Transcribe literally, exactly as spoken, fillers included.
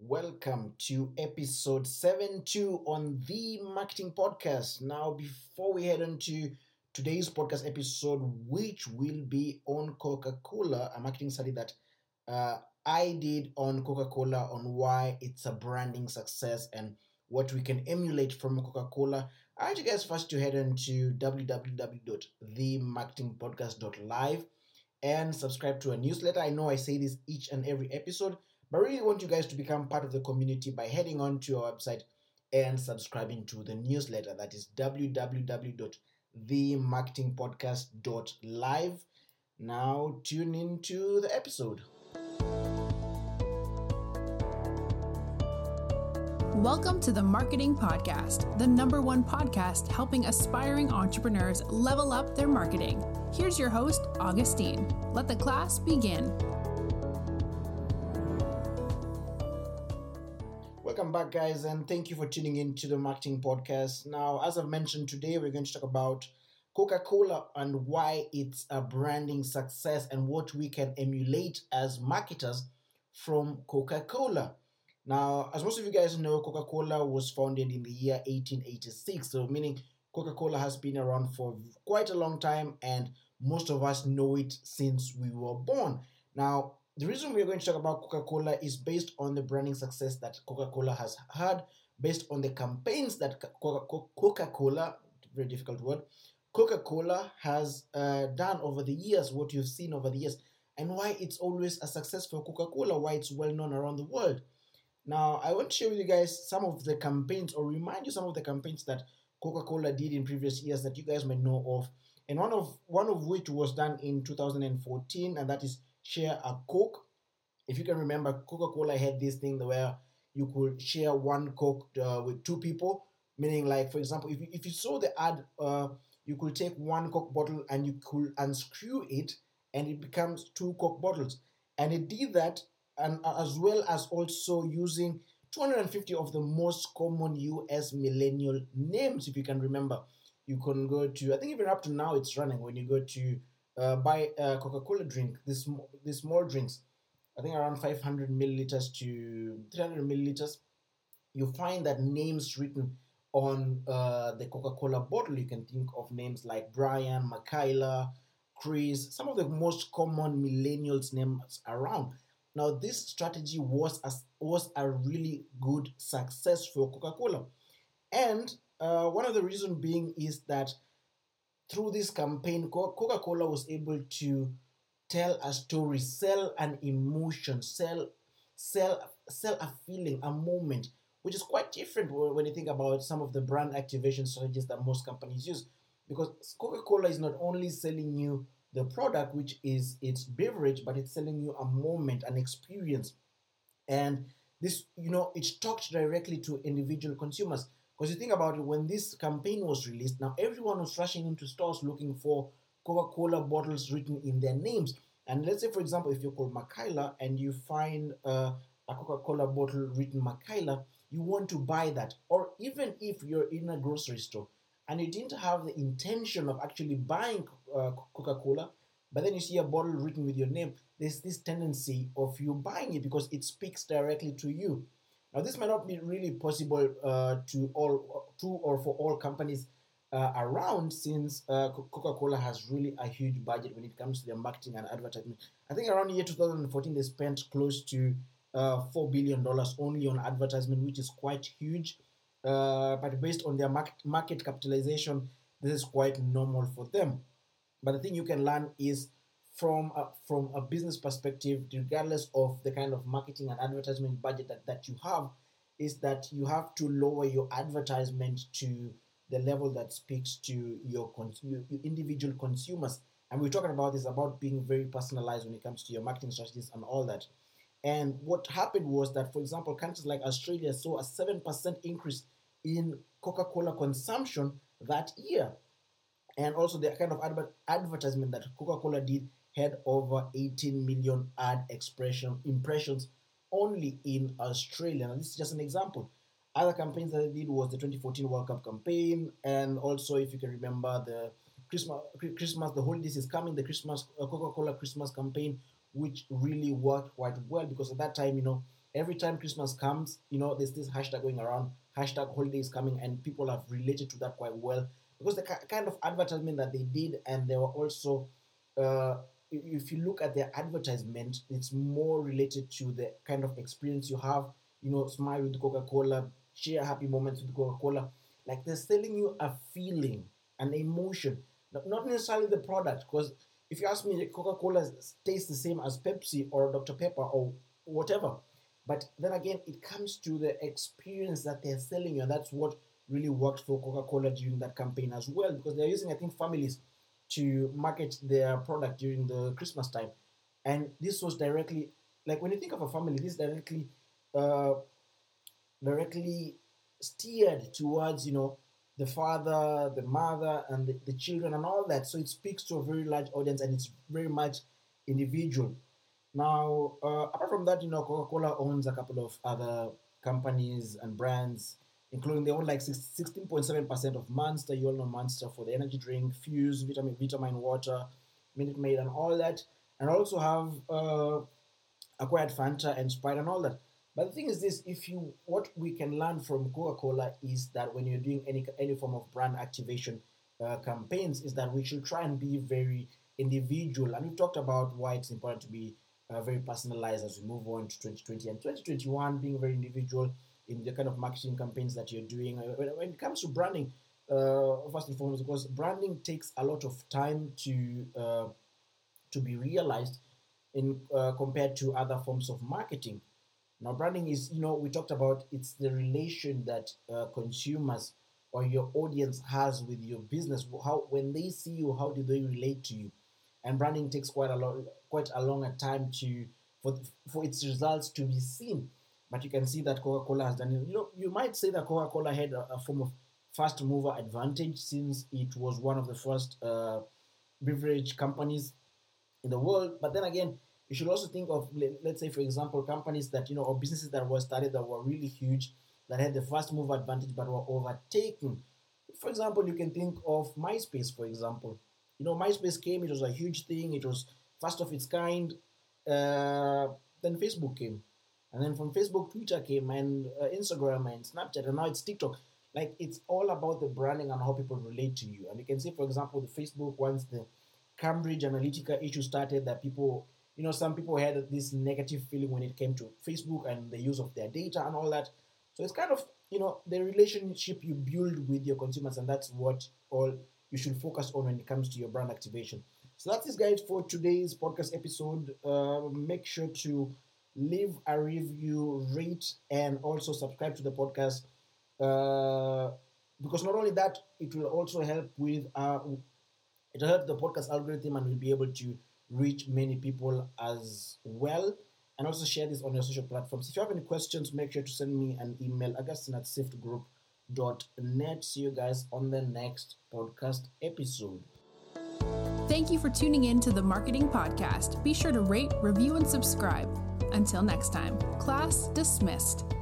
Welcome to episode seventy-two on The Marketing Podcast. Now, before we head on to today's podcast episode, which will be on Coca-Cola, a marketing study that uh, I did on Coca-Cola on why it's a branding success and what we can emulate from Coca-Cola, I want you guys first to head on to w w w dot the marketing podcast dot live and subscribe to a newsletter. I know I say this each and every episode, but I really want you guys to become part of the community by heading on to our website and subscribing to the newsletter. That is w w w dot the marketing podcast dot live. Now tune into the episode. Welcome to The Marketing Podcast, the number one podcast helping aspiring entrepreneurs level up their marketing. Here's your host, Augustine. Let the class begin. Welcome back, guys, and thank you for tuning in to The Marketing Podcast. Now, as I've mentioned, today we're going to talk about Coca-Cola and why it's a branding success and what we can emulate as marketers from Coca-Cola. Now, as most of you guys know, Coca-Cola was founded in the year eighteen eighty-six, so meaning Coca-Cola has been around for quite a long time, and most of us know it since we were born. Now, the reason we're going to talk about Coca-Cola is based on the branding success that Coca-Cola has had, based on the campaigns that Coca-Cola, very difficult word, Coca-Cola has uh, done over the years, what you've seen over the years, and why it's always a success for Coca-Cola, why it's well known around the world. Now, I want to share with you guys some of the campaigns or remind you some of the campaigns that Coca-Cola did in previous years that you guys may know of. And one of one of which was done in two thousand fourteen, and that is Share a Coke. If you can remember, Coca-Cola had this thing where you could share one Coke uh, with two people, meaning like, for example, if you, if you saw the ad, uh, you could take one Coke bottle and you could unscrew it and it becomes two Coke bottles. And it did that, and as well as also using two hundred fifty of the most common U S millennial names. If you can remember, you can go to, I think even up to now it's running, when you go to uh, buy a Coca-Cola drink, this this small drinks, I think around five hundred milliliters to three hundred milliliters, you find that names written on uh, the Coca-Cola bottle. You can think of names like Brian, Makayla, Chris, some of the most common millennials names around. Now, this strategy was a, was a really good success for Coca-Cola. And uh, one of the reasons being is that through this campaign, Coca-Cola was able to tell a story, sell an emotion, sell sell, sell a feeling, a moment, which is quite different when you think about some of the brand activation strategies that most companies use. Because Coca-Cola is not only selling you the product, which is its beverage, but it's selling you a moment, an experience. And this, you know, it's talked directly to individual consumers. Because you think about it, when this campaign was released, now everyone was rushing into stores looking for Coca-Cola bottles written in their names. And let's say, for example, if you're called Makayla and you find uh, a Coca-Cola bottle written Makayla, you want to buy that. Or even if you're in a grocery store and you didn't have the intention of actually buying uh, Coca-Cola, but then you see a bottle written with your name, there's this tendency of you buying it because it speaks directly to you. Now, this might not be really possible uh, to all, to or for all companies uh, around, since uh, Coca-Cola has really a huge budget when it comes to their marketing and advertisement. I think around the year two thousand fourteen, they spent close to uh, four billion dollars only on advertisement, which is quite huge. Uh, but based on their market, market capitalization, this is quite normal for them. But the thing you can learn is from a, from a business perspective, regardless of the kind of marketing and advertisement budget that, that you have, is that you have to lower your advertisement to the level that speaks to your, cons- your individual consumers. And we're talking about this, about being very personalized when it comes to your marketing strategies and all that. And what happened was that, for example, countries like Australia saw a seven percent increase in Coca-Cola consumption that year. And also the kind of adver- advertisement that Coca-Cola did had over eighteen million ad expression impressions only in Australia. Now, this is just an example. Other campaigns that they did was the twenty fourteen World Cup campaign, and also, if you can remember, the Christmas, Christmas, the holidays is coming, the Christmas uh, Coca-Cola Christmas campaign, which really worked quite well, because at that time, you know, every time Christmas comes, you know, there's this hashtag going around, hashtag holidays coming, and people have related to that quite well because the kind of advertisement that they did, and they were also, uh, if you look at their advertisement, it's more related to the kind of experience you have, you know, smile with Coca-Cola, share happy moments with Coca-Cola. Like they're selling you a feeling, an emotion, not necessarily the product, because if you ask me, Coca-Cola tastes the same as Pepsi or Doctor Pepper or whatever. But then again, it comes to the experience that they're selling you, and that's what really worked for Coca-Cola during that campaign as well, because they're using, I think, families to market their product during the Christmas time. And this was directly, like when you think of a family, this directly, uh, directly steered towards, you know, the father, the mother, and the, the children and all that. So it speaks to a very large audience, and it's very much individual. Now, uh, apart from that, you know, Coca-Cola owns a couple of other companies and brands, including they own like sixteen point seven percent of Monster. You all know Monster for the energy drink, Fuse, Vitamin Vitamin Water, Minute Maid, and all that. And also have uh, acquired Fanta and Sprite and all that. But the thing is this, if you, what we can learn from Coca-Cola is that when you're doing any any form of brand activation uh, campaigns, is that we should try and be very individual. And we talked about why it's important to be uh, very personalized as we move on to twenty twenty and twenty twenty-one, being very individual in the kind of marketing campaigns that you're doing. When it comes to branding, uh, first and foremost, because branding takes a lot of time to uh, to be realized in uh, compared to other forms of marketing. Now, branding is, you know, we talked about, it's the relation that uh, consumers or your audience has with your business. How, when they see you, how do they relate to you? And branding takes quite a lot, quite a long a time to for for its results to be seen. But you can see that Coca-Cola has done it. You know, you might say that Coca-Cola had a, a form of fast mover advantage, since it was one of the first uh, beverage companies in the world. But then again, you should also think of, let's say, for example, companies that, you know, or businesses that were started that were really huge, that had the fast mover advantage but were overtaken. For example, you can think of MySpace, for example. You know, MySpace came, it was a huge thing, it was first of its kind. Uh, then Facebook came. And then from Facebook, Twitter came, and uh, Instagram and Snapchat, and now it's TikTok. Like, it's all about the branding and how people relate to you. And you can see, for example, the Facebook, once the Cambridge Analytica issue started, that people, you know, some people had this negative feeling when it came to Facebook and the use of their data and all that. So it's kind of, you know, the relationship you build with your consumers, and that's what all you should focus on when it comes to your brand activation. So that's it, guys, for today's podcast episode. Uh, make sure to leave a review, rate, and also subscribe to the podcast, uh, because not only that, it will also help with uh, it will help the podcast algorithm, and we'll be able to reach many people as well. And also share this on your social platforms. If you have any questions, make sure to send me an email, augustine at sift group dot net. See you guys on the next podcast episode. Thank you for tuning in to The Marketing Podcast. Be sure to rate, review, and subscribe. Until next time, class dismissed.